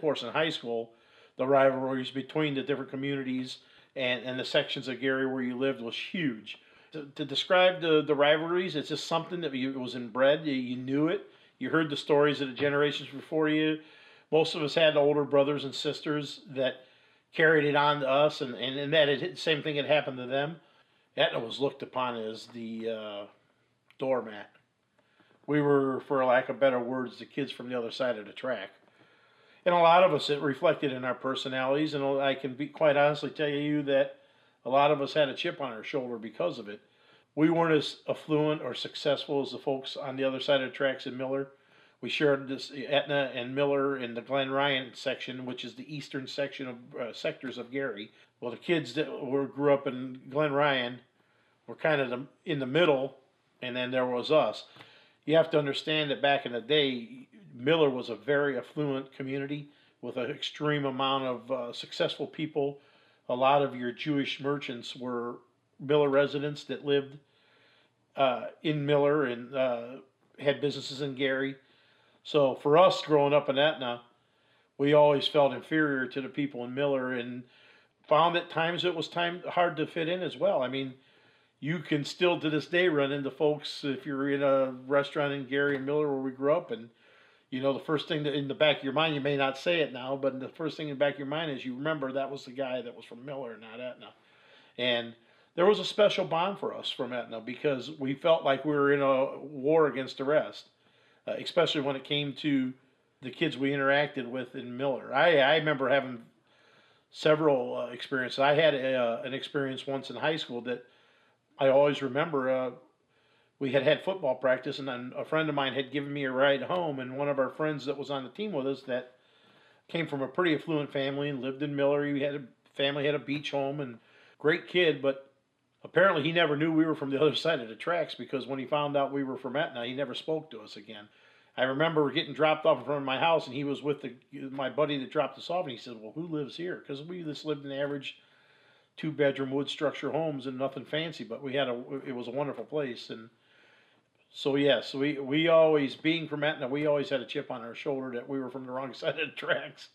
course, in high school, the rivalries between the different communities and the sections of Gary where you lived was huge. To describe the rivalries, it's just something that it was inbred. You knew it. You heard the stories of the generations before you. Most of us had older brothers and sisters that carried it on to us, and that same thing had happened to them. Etna was looked upon as the doormat. We were, for lack of better words, the kids from the other side of the track. And a lot of us, it reflected in our personalities, and I can be quite honestly tell you that a lot of us had a chip on our shoulder because of it. We weren't as affluent or successful as the folks on the other side of the tracks in Miller. We shared this Etna and Miller in the Glen Ryan section, which is the eastern section of sectors of Gary. Well, the kids that grew up in Glen Ryan were kind of in the middle, and then there was us. You have to understand that back in the day, Miller was a very affluent community with an extreme amount of successful people. A lot of your Jewish merchants were Miller residents that lived in Miller and had businesses in Gary. So for us growing up in Etna, we always felt inferior to the people in Miller, and found at times it was hard to fit in as well. I mean, you can still to this day run into folks if you're in a restaurant in Gary and Miller where we grew up, and you know, the first thing that in the back of your mind, you may not say it now, but the first thing in the back of your mind is you remember that was the guy that was from Miller, not Etna. And there was a special bond for us from Etna because we felt like we were in a war against the rest, especially when it came to the kids we interacted with in Miller. I remember having several experiences. I had an experience once in high school that I always remember. We had football practice, and then a friend of mine had given me a ride home, and one of our friends that was on the team with us that came from a pretty affluent family and lived in Miller. He had a family, had a beach home, and great kid, but apparently he never knew we were from the other side of the tracks, because when he found out we were from Etna, he never spoke to us again. I remember getting dropped off in front of my house, and he was with my buddy that dropped us off, and he said, well, who lives here? Because we just lived in average two-bedroom wood structure homes and nothing fancy, but it was a wonderful place, and so yes, we always, being from Etna, we always had a chip on our shoulder that we were from the wrong side of the tracks.